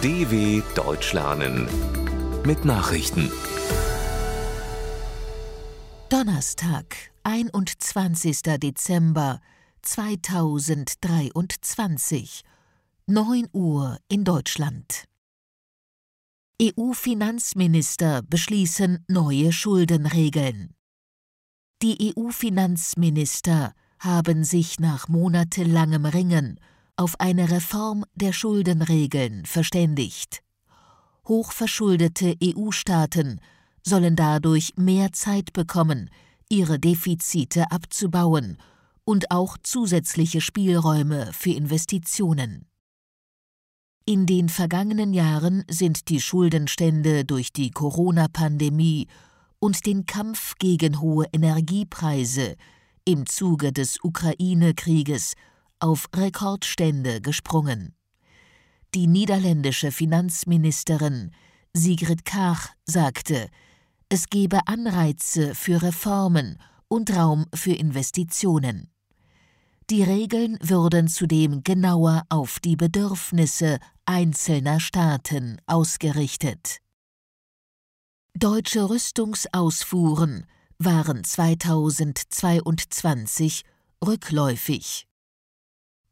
DW Deutsch lernen mit Nachrichten. Donnerstag, 21. Dezember 2023, 9 Uhr in Deutschland. EU-Finanzminister beschließen neue Schuldenregeln. Die EU-Finanzminister haben sich nach monatelangem Ringen auf eine Reform der Schuldenregeln verständigt. Hochverschuldete EU-Staaten sollen dadurch mehr Zeit bekommen, ihre Defizite abzubauen und auch zusätzliche Spielräume für Investitionen. In den vergangenen Jahren sind die Schuldenstände durch die Corona-Pandemie und den Kampf gegen hohe Energiepreise im Zuge des Ukraine-Krieges auf Rekordstände gesprungen. Die niederländische Finanzministerin Sigrid Kaag sagte, es gebe Anreize für Reformen und Raum für Investitionen. Die Regeln würden zudem genauer auf die Bedürfnisse einzelner Staaten ausgerichtet. Deutsche Rüstungsausfuhren waren 2022 rückläufig.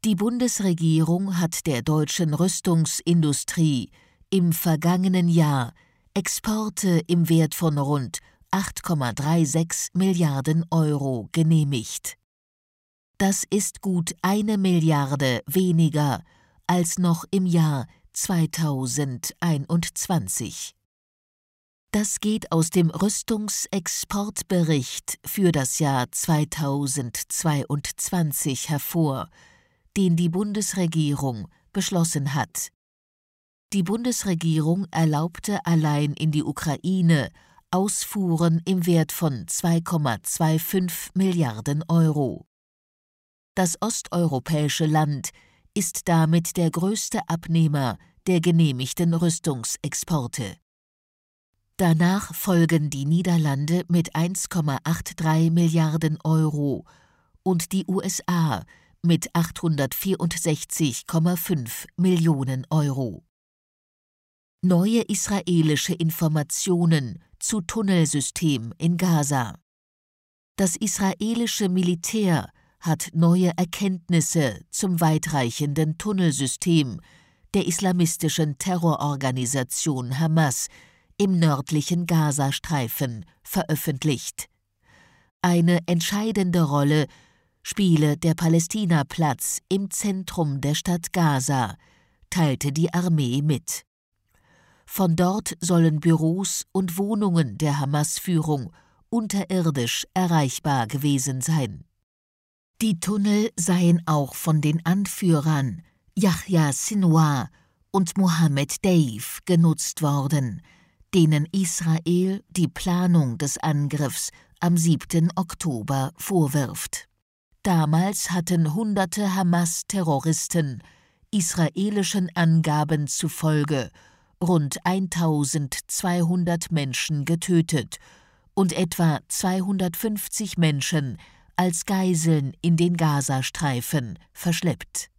Die Bundesregierung hat der deutschen Rüstungsindustrie im vergangenen Jahr Exporte im Wert von rund 8,36 Milliarden Euro genehmigt. Das ist gut 1 Milliarde weniger als noch im Jahr 2021. Das geht aus dem Rüstungsexportbericht für das Jahr 2022 hervor, den die Bundesregierung beschlossen hat. Die Bundesregierung erlaubte allein in die Ukraine Ausfuhren im Wert von 2,25 Milliarden Euro. Das osteuropäische Land ist damit der größte Abnehmer der genehmigten Rüstungsexporte. Danach folgen die Niederlande mit 1,83 Milliarden Euro und die USA mit 864,5 Millionen Euro. Neue israelische Informationen zu Tunnelsystem in Gaza. Das israelische Militär hat neue Erkenntnisse zum weitreichenden Tunnelsystem der islamistischen Terrororganisation Hamas im nördlichen Gazastreifen veröffentlicht. Eine entscheidende Rolle spiele der Palästinaplatz im Zentrum der Stadt Gaza, teilte die Armee mit. Von dort sollen Büros und Wohnungen der Hamas-Führung unterirdisch erreichbar gewesen sein. Die Tunnel seien auch von den Anführern Yahya Sinwar und Mohammed Deif genutzt worden, denen Israel die Planung des Angriffs am 7. Oktober vorwirft. Damals hatten hunderte Hamas-Terroristen israelischen Angaben zufolge rund 1200 Menschen getötet und etwa 250 Menschen als Geiseln in den Gazastreifen verschleppt.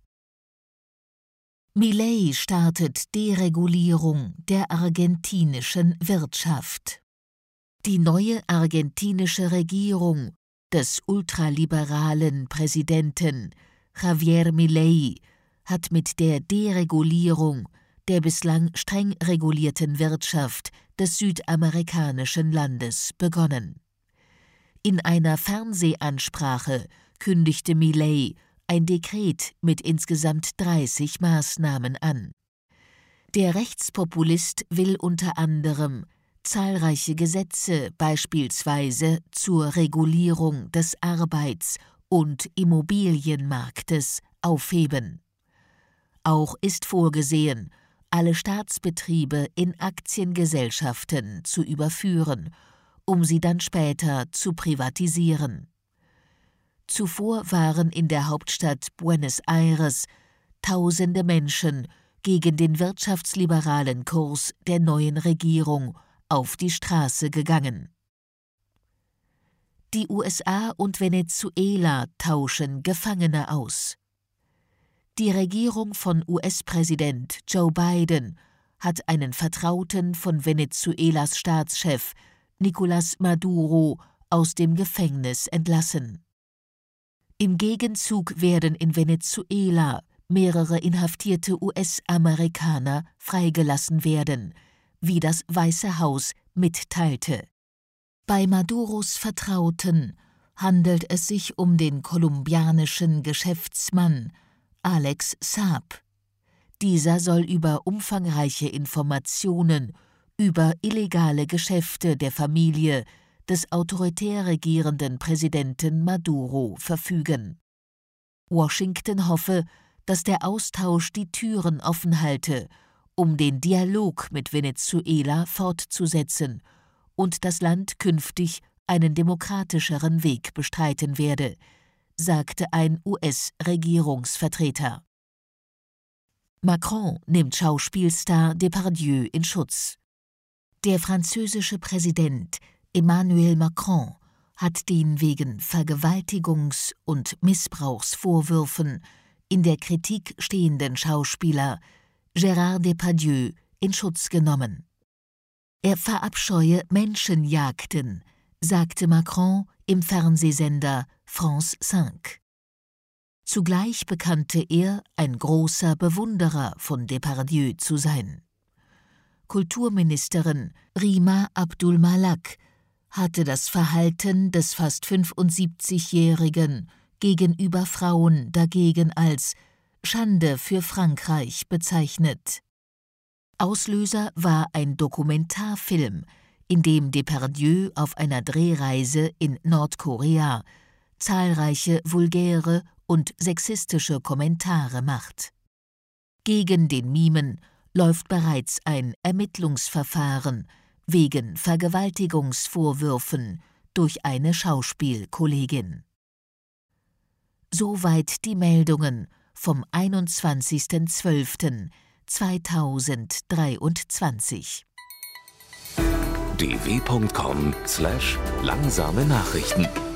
Milei startet Deregulierung der argentinischen Wirtschaft. Die neue argentinische Regierung des ultraliberalen Präsidenten Javier Milei hat mit der Deregulierung der bislang streng regulierten Wirtschaft des südamerikanischen Landes begonnen. In einer Fernsehansprache kündigte Milei ein Dekret mit insgesamt 30 Maßnahmen an. Der Rechtspopulist will unter anderem zahlreiche Gesetze, beispielsweise zur Regulierung des Arbeits- und Immobilienmarktes, aufheben. Auch ist vorgesehen, alle Staatsbetriebe in Aktiengesellschaften zu überführen, um sie dann später zu privatisieren. Zuvor waren in der Hauptstadt Buenos Aires tausende Menschen gegen den wirtschaftsliberalen Kurs der neuen Regierung auf die Straße gegangen. Die USA und Venezuela tauschen Gefangene aus. Die Regierung von US-Präsident Joe Biden hat einen Vertrauten von Venezuelas Staatschef, Nicolas Maduro, aus dem Gefängnis entlassen. Im Gegenzug werden in Venezuela mehrere inhaftierte US-Amerikaner freigelassen werden, wie das Weiße Haus mitteilte. Bei Maduros Vertrauten handelt es sich um den kolumbianischen Geschäftsmann Alex Saab. Dieser soll über umfangreiche Informationen über illegale Geschäfte der Familie des autoritär regierenden Präsidenten Maduro verfügen. Washington hoffe, dass der Austausch die Türen offen halte, um den Dialog mit Venezuela fortzusetzen und das Land künftig einen demokratischeren Weg bestreiten werde, sagte ein US-Regierungsvertreter. Macron nimmt Schauspielstar Depardieu in Schutz. Der französische Präsident Emmanuel Macron hat den wegen Vergewaltigungs- und Missbrauchsvorwürfen in der Kritik stehenden Schauspieler Gérard Depardieu in Schutz genommen. Er verabscheue Menschenjagden, sagte Macron im Fernsehsender France 5. Zugleich bekannte er, ein großer Bewunderer von Depardieu zu sein. Kulturministerin Rima Abdulmalak hatte das Verhalten des fast 75-Jährigen gegenüber Frauen dagegen als Schande für Frankreich bezeichnet. Auslöser war ein Dokumentarfilm, in dem Depardieu auf einer Drehreise in Nordkorea zahlreiche vulgäre und sexistische Kommentare macht. Gegen den Mimen läuft bereits ein Ermittlungsverfahren wegen Vergewaltigungsvorwürfen durch eine Schauspielkollegin. Soweit die Meldungen vom 21.12.2023. dw.com/langsame Nachrichten